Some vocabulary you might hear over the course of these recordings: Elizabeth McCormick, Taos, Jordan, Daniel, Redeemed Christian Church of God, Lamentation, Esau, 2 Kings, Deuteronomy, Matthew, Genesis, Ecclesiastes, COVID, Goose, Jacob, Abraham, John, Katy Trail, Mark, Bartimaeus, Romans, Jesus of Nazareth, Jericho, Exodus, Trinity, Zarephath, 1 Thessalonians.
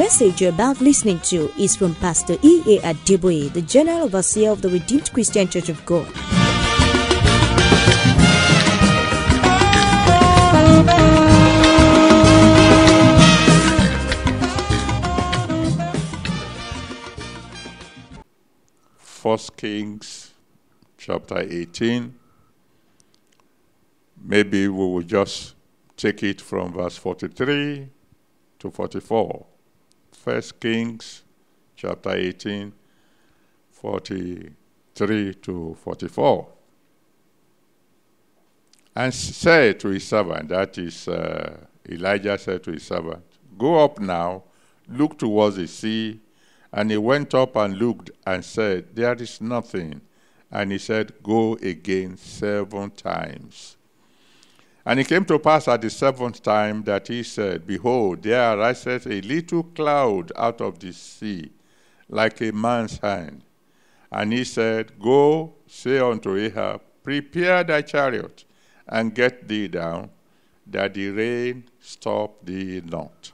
message you're about listening to is from Pastor E.A. Adeboye, the General Overseer of the Redeemed Christian Church of God. First Kings chapter 18. Maybe we will just take it from verse 43 to 44. 1 Kings chapter 18, 43 to 44. And said to his servant, that is, Elijah said to his servant, "Go up now, look towards the sea." And he went up and looked and said, "There is nothing." And he said, "Go again 7 times." And it came to pass at the 7th time that he said, "Behold, there ariseth a little cloud out of the sea, like a man's hand." And he said, "Go, say unto Ahab, Prepare thy chariot, and get thee down, that the rain stop thee not."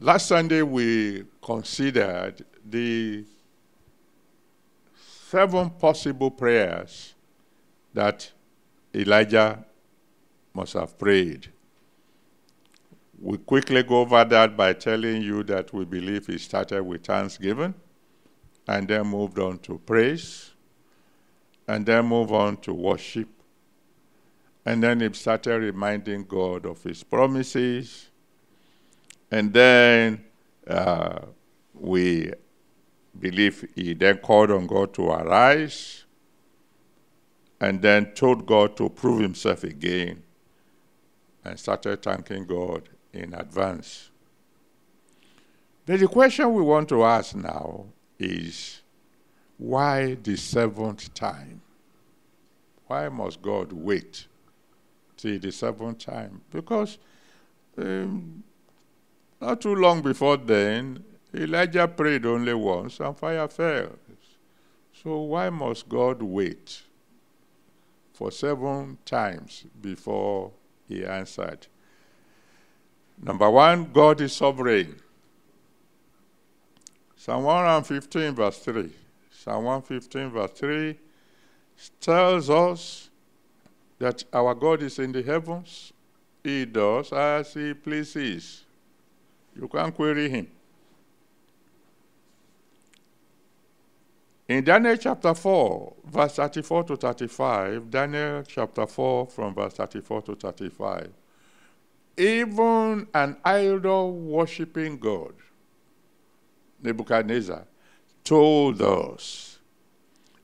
Last Sunday we considered the 7 possible prayers that Elijah must have prayed. We quickly go over that by telling you that we believe he started with thanksgiving and then moved on to praise and then moved on to worship. And then he started reminding God of his promises. And then we believe he then called on God to arise, and then told God to prove himself again, and started thanking God in advance. Then the question we want to ask now is, why the 7th time? Why must God wait till the 7th time? Because not too long before then, Elijah prayed only once and fire fell. So why must God wait for 7 times before he answered? Number 1, God is sovereign. Psalm 115 verse 3. Psalm 115 verse 3 tells us that our God is in the heavens. He does as he pleases. You can't query him. In Daniel chapter 4, verse 34 to 35, Daniel chapter 4 from verse 34 to 35, even an idol-worshipping God, Nebuchadnezzar, told us,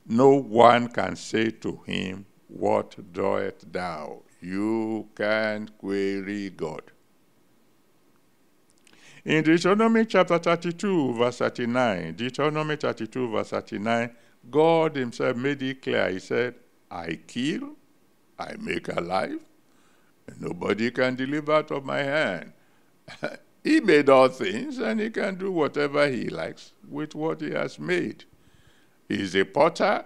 "No one can say to him, What doest thou?" You can't query God. In Deuteronomy chapter 32, verse 39, Deuteronomy 32, verse 39, God himself made it clear. He said, "I kill, I make alive, and nobody can deliver out of my hand." He made all things, and he can do whatever he likes with what he has made. He is a potter,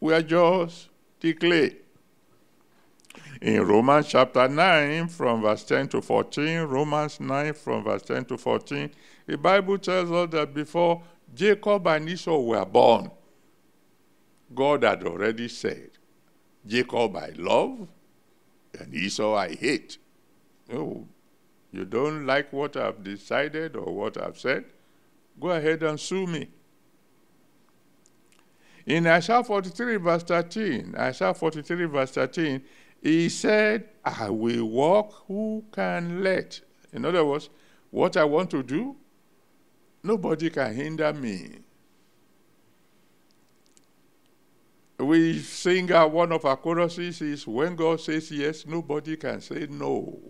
we are just the clay. In Romans chapter 9, from verse 10 to 14, Romans 9, from verse 10 to 14, the Bible tells us that before Jacob and Esau were born, God had already said, "Jacob I love, and Esau I hate." "Oh, you don't like what I've decided or what I've said? Go ahead and sue me." In Isaiah 43, verse 13, Isaiah 43, verse 13, he said, "I will walk, who can let?" In other words, what I want to do, nobody can hinder me. We sing one of our choruses is, when God says yes, nobody can say no.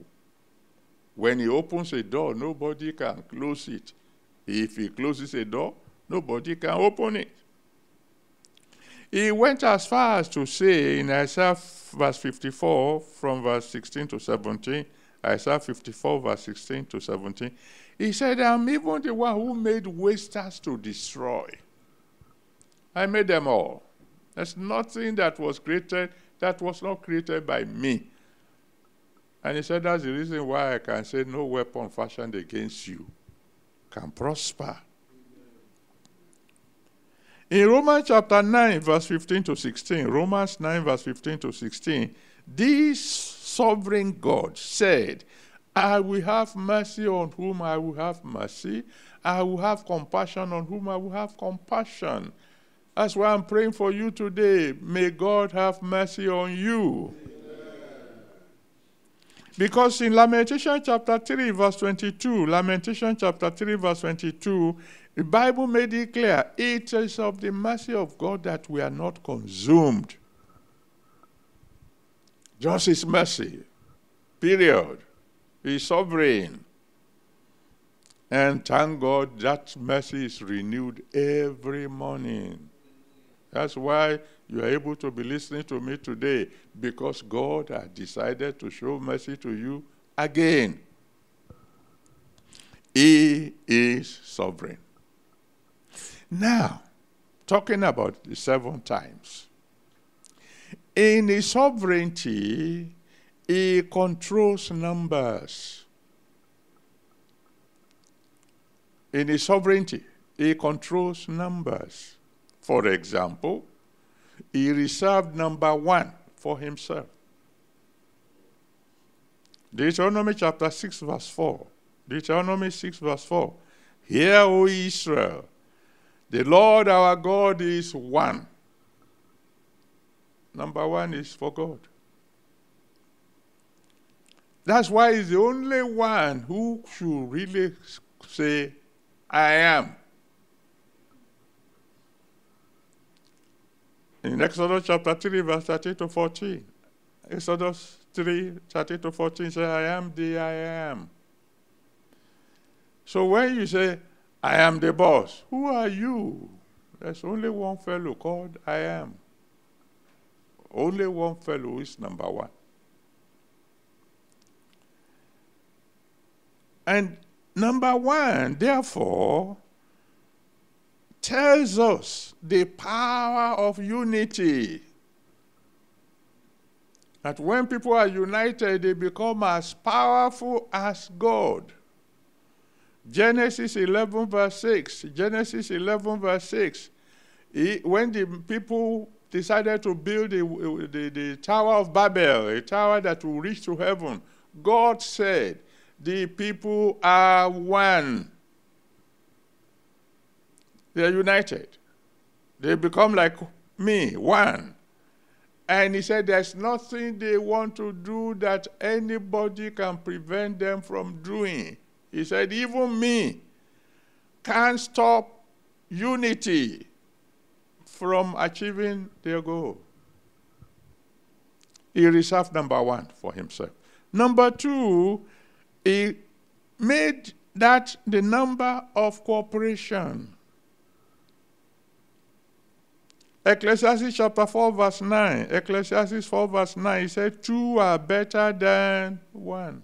When he opens a door, nobody can close it. If he closes a door, nobody can open it. He went as far as to say in Isaiah verse 54 from verse 16 to 17, Isaiah 54 verse 16 to 17, he said, "I'm even the one who made wasters to destroy. I made them all. There's nothing that was created that was not created by me." And he said, "That's the reason why I can say, No weapon fashioned against you can prosper. In Romans chapter 9, verse 15 to 16, Romans 9, verse 15 to 16, this sovereign God said, I will have mercy on whom I will have mercy. I will have compassion on whom I will have compassion. That's why I'm praying for you today. May God have mercy on you. Amen. Because in Lamentation chapter 3, verse 22, Lamentation chapter 3, verse 22, the Bible made it clear, it is of the mercy of God that we are not consumed. Just His mercy. Period. He is sovereign. And thank God that mercy is renewed every morning. That's why you are able to be listening to me today, because God has decided to show mercy to you again. He is sovereign. Now, talking about the seven times. In His sovereignty, He controls numbers. In His sovereignty, He controls numbers. For example, He reserved number 1 for Himself. Deuteronomy chapter 6, verse 4. Deuteronomy 6, verse 4. Hear, O Israel, the Lord our God is one. Number 1 is for God. That's why He's the only one who should really say, I am. In Exodus chapter 3, verse 13 to 14. Exodus 3, 13 to 14 says, I am the I am. So when you say, I am the boss, who are you? There's only one fellow called I am. Only one fellow is number 1. And number 1, therefore, tells us the power of unity. That when people are united, they become as powerful as God. Genesis 11 verse 6. Genesis 11 verse 6. When the people decided to build the Tower of Babel, a tower that will reach to heaven, God said, the people are one. They are united. They become like me, one. And He said there's nothing they want to do that anybody can prevent them from doing. He said even me can't stop unity from achieving their goal. He reserved number 1 for Himself. Number 2, He made that the number of cooperation. Ecclesiastes chapter 4 verse 9. Ecclesiastes 4 verse 9. He said 2 are better than 1.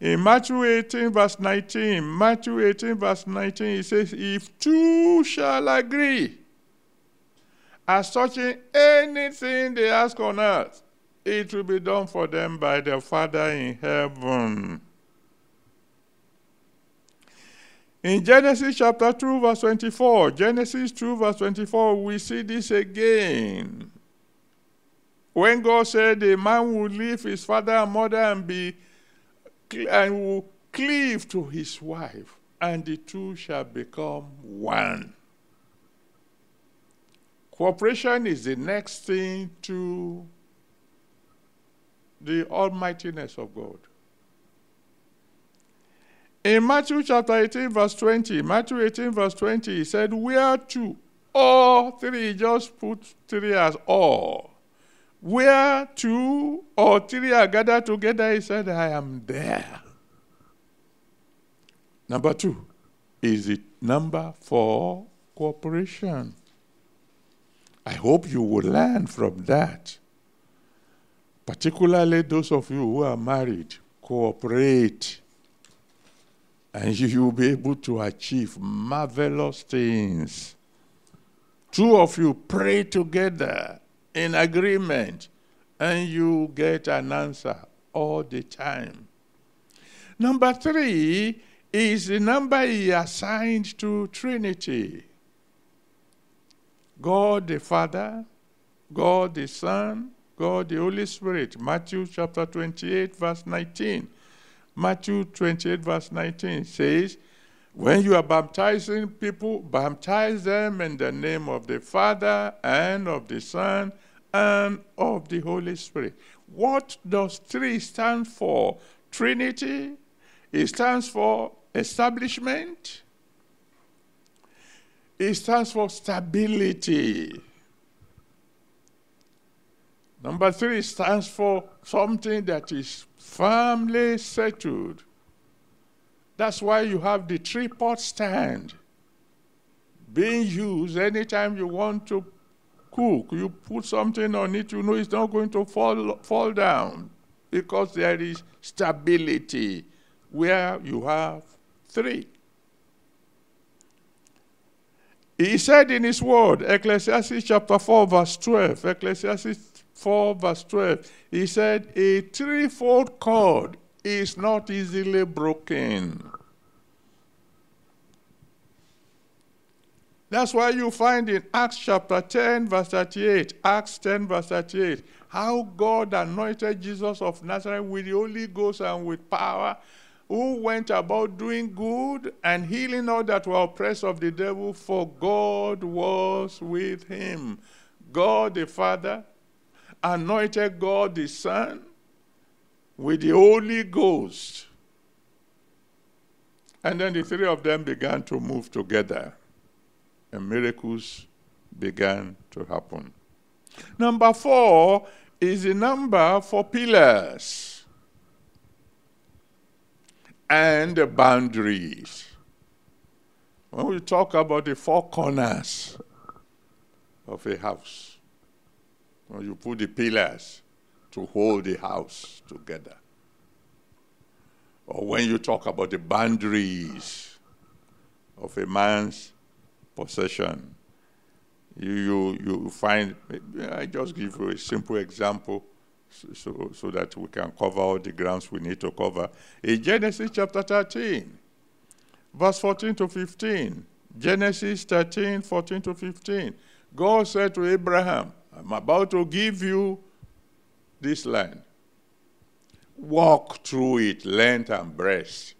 In Matthew 18 verse 19. Matthew 18 verse 19. He says, if 2 shall agree as touching anything they ask on earth, it will be done for them by their Father in heaven. In Genesis chapter 2 verse 24, Genesis 2 verse 24, we see this again. When God said a man will leave his father and mother and will cleave to his wife, and the two shall become one. Cooperation is the next thing to the almightiness of God. In Matthew chapter 18 verse 20, Matthew 18 verse 20, He said, where 2 or 3, just put 3 as all. Where 2 or 3 are gathered together, He said, I am there. Number 2 is the number for cooperation. I hope you will learn from that. Particularly those of you who are married, cooperate, and you will be able to achieve marvelous things. 2 of you pray together in agreement, and you get an answer all the time. Number 3 is the number he assigned to Trinity. God the Father, God the Son, God the Holy Spirit. Matthew chapter 28 verse 19. Matthew 28 verse 19 says, when you are baptizing people, baptize them in the name of the Father and of the Son and of the Holy Spirit. What does three stand for? Trinity. It stands for establishment. It stands for stability. Number three stands for something that is firmly settled. That's why you have the tripod stand being used anytime you want to cook. You put something on it, you know it's not going to fall down because there is stability where you have three. He said in his word, Ecclesiastes chapter 4 verse 12, Ecclesiastes 4 verse 12, he said, a threefold cord is not easily broken. That's why you find in Acts chapter 10 verse 38, Acts 10 verse 38, how God anointed Jesus of Nazareth with the Holy Ghost and with power, who went about doing good and healing all that were oppressed of the devil, for God was with him. God the Father anointed God the Son with the Holy Ghost. And then the three of them began to move together, and miracles began to happen. Number four is the number for pillars and the boundaries. When we talk about the four corners of a house, when you put the pillars to hold the house together, or when you talk about the boundaries of a man's possession, you find, I just give you a simple example, so that we can cover all the grounds we need to cover. In Genesis chapter 13, verse 14 to 15, Genesis 13, 14 to 15, God said to Abraham, I'm about to give you this land. Walk through it, length and breadth,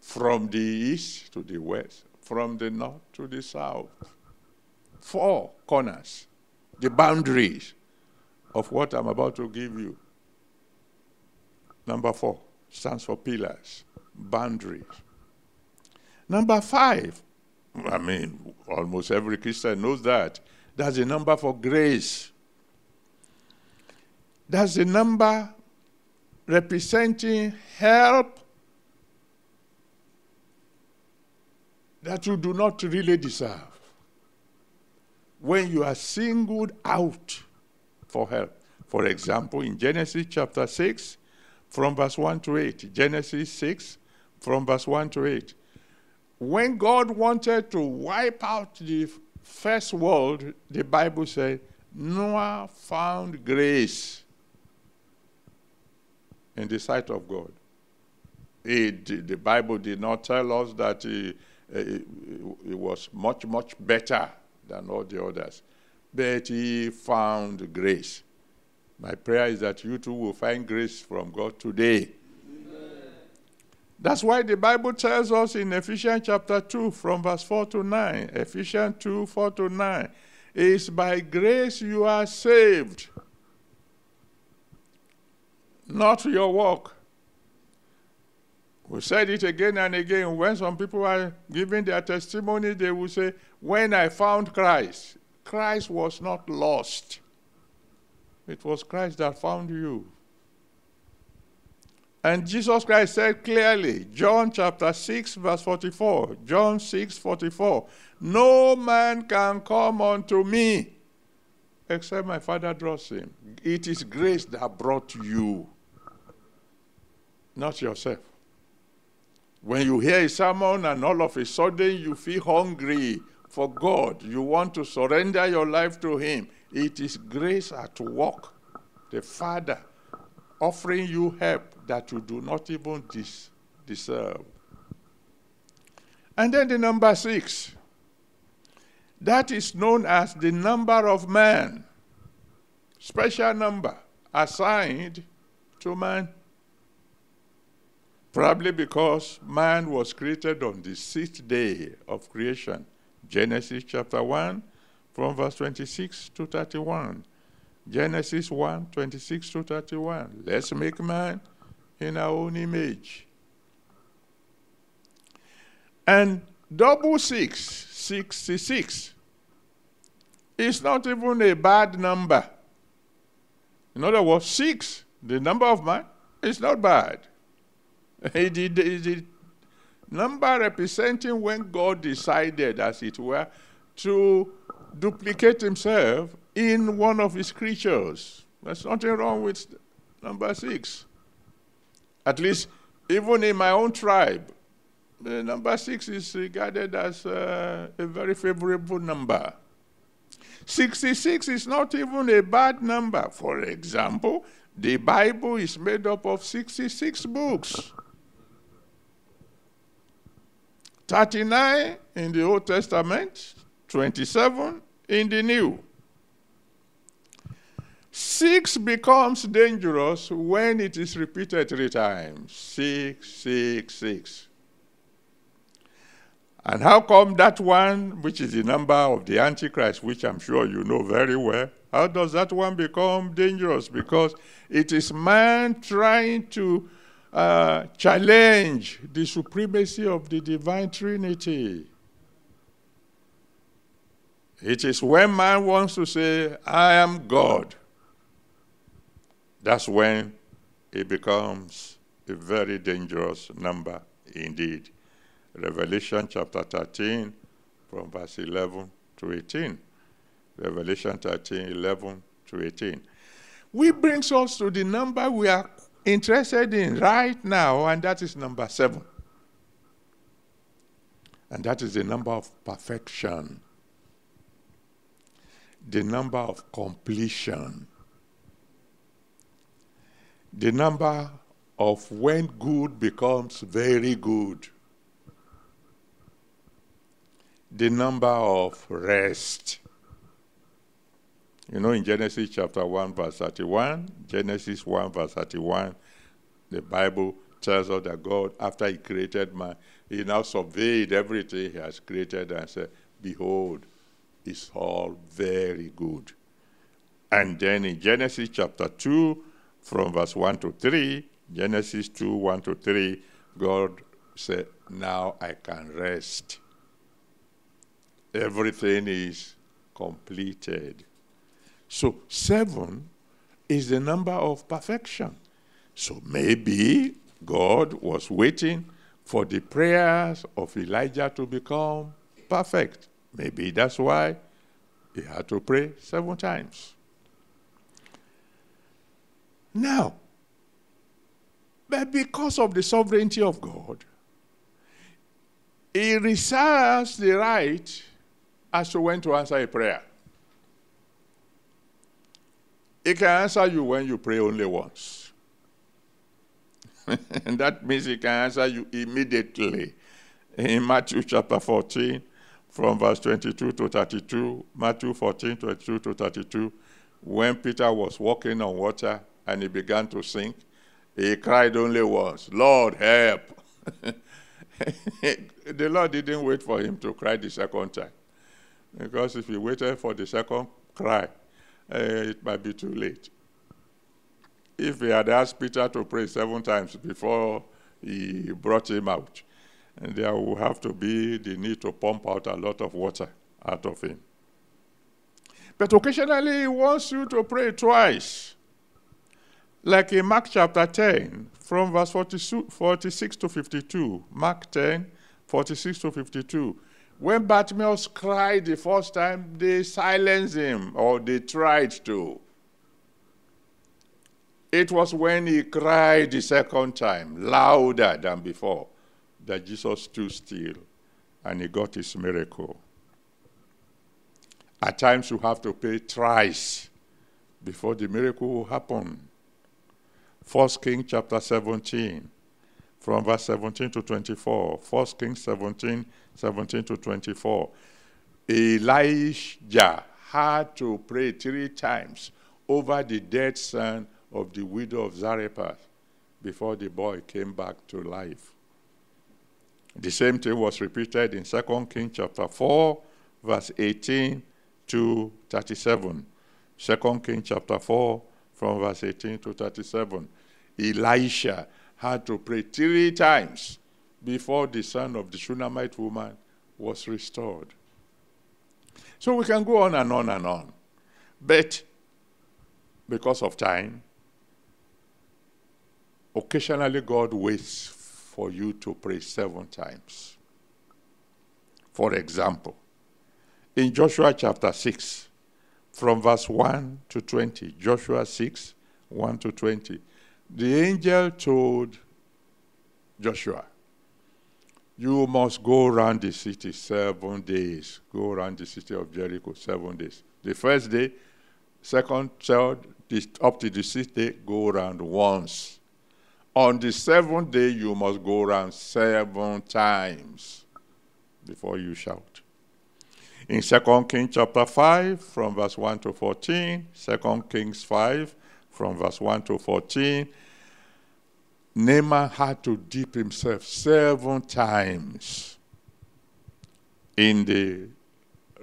from the east to the west, from the north to the south. Four corners, the boundaries of what I'm about to give you. Number four stands for pillars, boundaries. Number five, I mean, almost every Christian knows that. That's the number for grace. That's the number representing help that you do not really deserve. When you are singled out for help. For example, in Genesis chapter 6, from verse 1 to 8, Genesis 6, from verse 1 to 8, when God wanted to wipe out the first world, the Bible said, Noah found grace in the sight of God. The Bible did not tell us that it was much, much better than all the others. But he found grace. My prayer is that you too will find grace from God today. Amen. That's why the Bible tells us in Ephesians chapter 2 from verse 4 to 9, Ephesians 2, 4 to 9, it's by grace you are saved, not your work. We said it again and again. When some people are giving their testimony, they will say, when I found Christ. Christ was not lost. It was Christ that found you. And Jesus Christ said clearly, John chapter 6, verse 44, John 6, 44, no man can come unto me except my Father draws him. It is grace that brought you, not yourself. When you hear a sermon and all of a sudden you feel hungry for God, you want to surrender your life to him, it is grace at work, the Father offering you help that you do not even deserve. And then the number 6. That is known as the number of man. Special number assigned to man. Probably because man was created on the 6th day of creation. Genesis chapter 1 from verse 26 to 31. Genesis 1, 26 to 31. Let's make man in our own image. And double 6, 66, is not even a bad number. In other words, 6, the number of man, is not bad. It's the number representing when God decided, as it were, to duplicate himself in one of his creatures. There's nothing wrong with number 6. At least, even in my own tribe, the number 6 is regarded as a very favorable number. 66 is not even a bad number. For example, the Bible is made up of 66 books. 39 in the Old Testament, 27 in the New. 6 becomes dangerous when it is repeated 3 times. 6, 6, 6. And how come that one, which is the number of the Antichrist, which I'm sure you know very well, how does that one become dangerous? Because it is man trying to challenge the supremacy of the divine Trinity. It is when man wants to say, I am God. That's when it becomes a very dangerous number indeed. Revelation chapter 13 from verse 11 to 18. Revelation 13, 11 to 18. Which brings us to the number we are interested in right now, and that is number 7. And that is the number of perfection. The number of completion. The number of when good becomes very good. The number of rest. You know, in Genesis chapter 1, verse 31, Genesis 1, verse 31, the Bible tells us that God, after he created man, he now surveyed everything he has created and said, behold, it's all very good. And then in Genesis chapter 2, from verse 1 to 3, Genesis 2, 1 to 3, God said, now I can rest. Everything is completed. So 7 is the number of perfection. So maybe God was waiting for the prayers of Elijah to become perfect. Maybe that's why he had to pray 7 times. Now, but because of the sovereignty of God, he reserves the right as to when to answer a prayer. It can answer you when you pray only once. And that means it can answer you immediately. In Matthew chapter 14, from verse 22 to 32, Matthew 14, 22 to 32, when Peter was walking on water and he began to sink, he cried only once, Lord, help. The Lord didn't wait for him to cry the second time. Because if he waited for the second cry, it might be too late. If he had asked Peter to pray 7 times before he brought him out, and there would have to be the need to pump out a lot of water out of him. But occasionally he wants you to pray twice. Like in Mark chapter 10, from verse 46 to 52. Mark 10, 46 to 52. When Bartimaeus cried the first time, they silenced him, or they tried to. It was when he cried the second time, louder than before, that Jesus stood still and he got his miracle. At times you have to pray thrice before the miracle will happen. 1 Kings chapter 17, from verse 17 to 24. 1 Kings 17, 17 to 24. Elijah had to pray 3 times over the dead son of the widow of Zarephath before the boy came back to life. The same thing was repeated in 2 Kings chapter 4, verse 18 to 37. 2 Kings chapter 4, from verse 18 to 37. Elisha had to pray 3 times before the son of the Shunammite woman was restored. So we can go on and on and on. But because of time, occasionally God waits for you to pray 7 times. For example, in Joshua chapter 6, from verse 1 to 20, Joshua 6, 1 to 20, the angel told Joshua, you must go around the city 7 days. Go around the city of Jericho 7 days. The first day, second, third, up to the sixth day, go around once. On the 7th day, you must go around 7 times before you shout. In 2 Kings chapter 5, from verse 1 to 14, 2 Kings 5, from verse 1 to 14, Naaman had to dip himself 7 times in the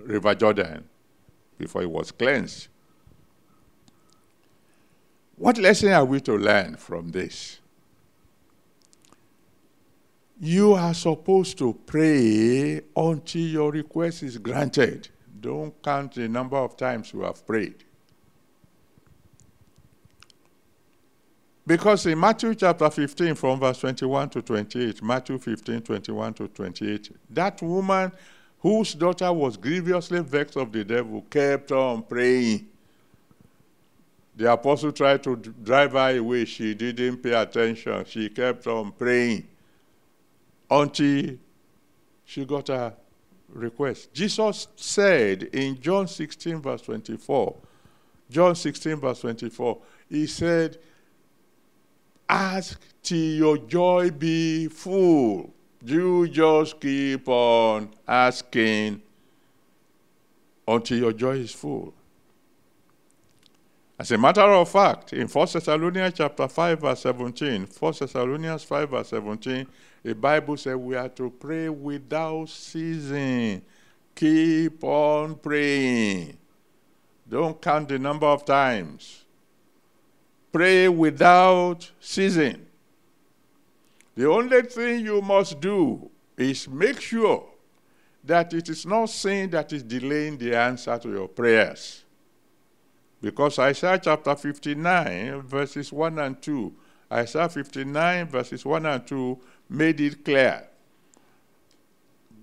river Jordan before he was cleansed. What lesson are we to learn from this? You are supposed to pray until your request is granted. Don't count the number of times you have prayed. Because in Matthew chapter 15, from verse 21 to 28, Matthew 15, 21 to 28, that woman whose daughter was grievously vexed of the devil kept on praying. The apostle tried to drive her away. She didn't pay attention. She kept on praying until she got a request. Jesus said in John 16, verse 24, John 16, verse 24, he said, ask till your joy be full. You just keep on asking until your joy is full. As a matter of fact, in 1 Thessalonians chapter 5, verse 17, 1 Thessalonians 5, verse 17, the Bible says we are to pray without ceasing. Keep on praying. Don't count the number of times. Pray without ceasing. The only thing you must do is make sure that it is not sin that is delaying the answer to your prayers. Because Isaiah chapter 59, verses 1 and 2, Isaiah 59, verses 1 and 2, made it clear.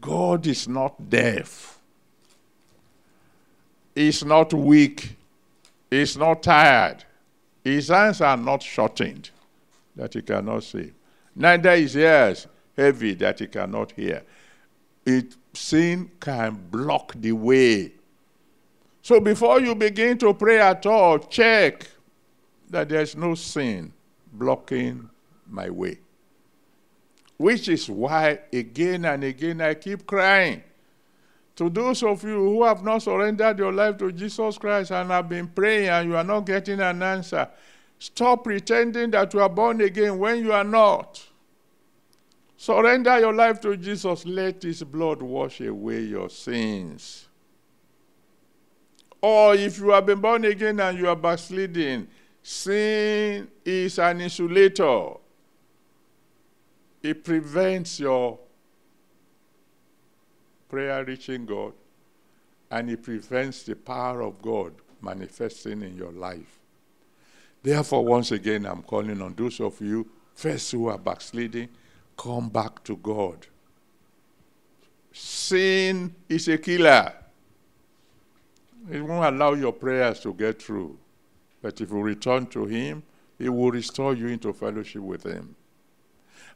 God is not deaf. He's not weak. He's not tired. His hands are not shortened, that he cannot save. Neither his ears heavy, that he cannot hear. Sin can block the way. So before you begin to pray at all, check that there's no sin blocking my way. Which is why again and again I keep crying. To those of you who have not surrendered your life to Jesus Christ and have been praying and you are not getting an answer, stop pretending that you are born again when you are not. Surrender your life to Jesus. Let his blood wash away your sins. Or if you have been born again and you are backsliding, sin is an insulator. It prevents your prayer reaching God, and it prevents the power of God manifesting in your life. Therefore, once again, I'm calling on those of you, first who are backsliding, come back to God. Sin is a killer. It won't allow your prayers to get through. But if you return to him, he will restore you into fellowship with him.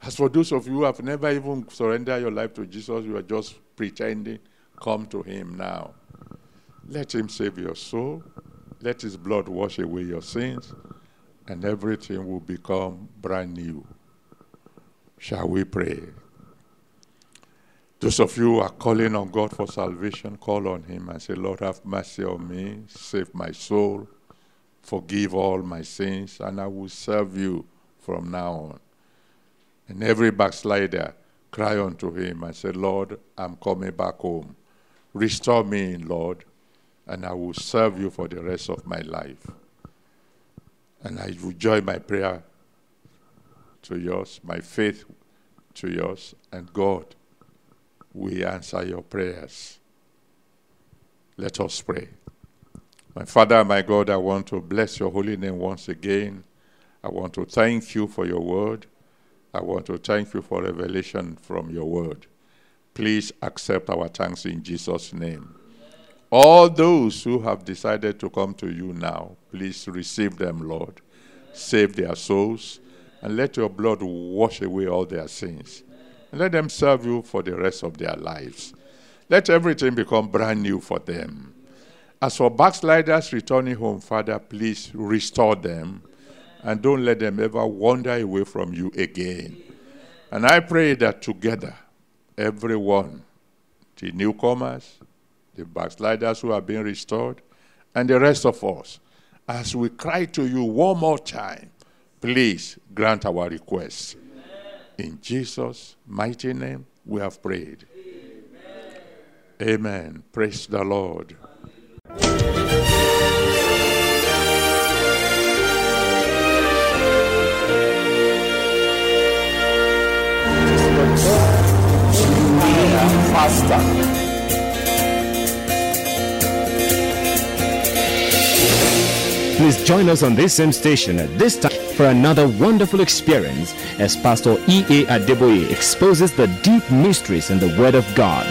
As for those of you who have never even surrendered your life to Jesus, you are just pretending, come to him now. Let him save your soul. Let his blood wash away your sins. And everything will become brand new. Shall we pray? Those of you who are calling on God for salvation, call on him and say, Lord, have mercy on me, save my soul, forgive all my sins, and I will serve you from now on. And every backslider, cry unto him and say, Lord, I'm coming back home. Restore me, Lord, and I will serve you for the rest of my life. And I will join my prayer to yours, my faith to yours, and God, we answer your prayers. Let us pray. My Father, my God, I want to bless your holy name once again. I want to thank you for your word. I want to thank you for revelation from your word. Please accept our thanks in Jesus' name. All those who have decided to come to you now, please receive them, Lord. Save their souls, and let your blood wash away all their sins. And let them serve you for the rest of their lives. Let everything become brand new for them. As for backsliders returning home, Father, please restore them. And don't let them ever wander away from you again. And I pray that together, everyone, the newcomers, the backsliders who are being restored, and the rest of us, as we cry to you one more time, please grant our request. In Jesus' mighty name, we have prayed. Amen. Amen. Praise the Lord. Faster. Please join us on this same station at this time for another wonderful experience as Pastor E.A. Adeboye exposes the deep mysteries in the Word of God.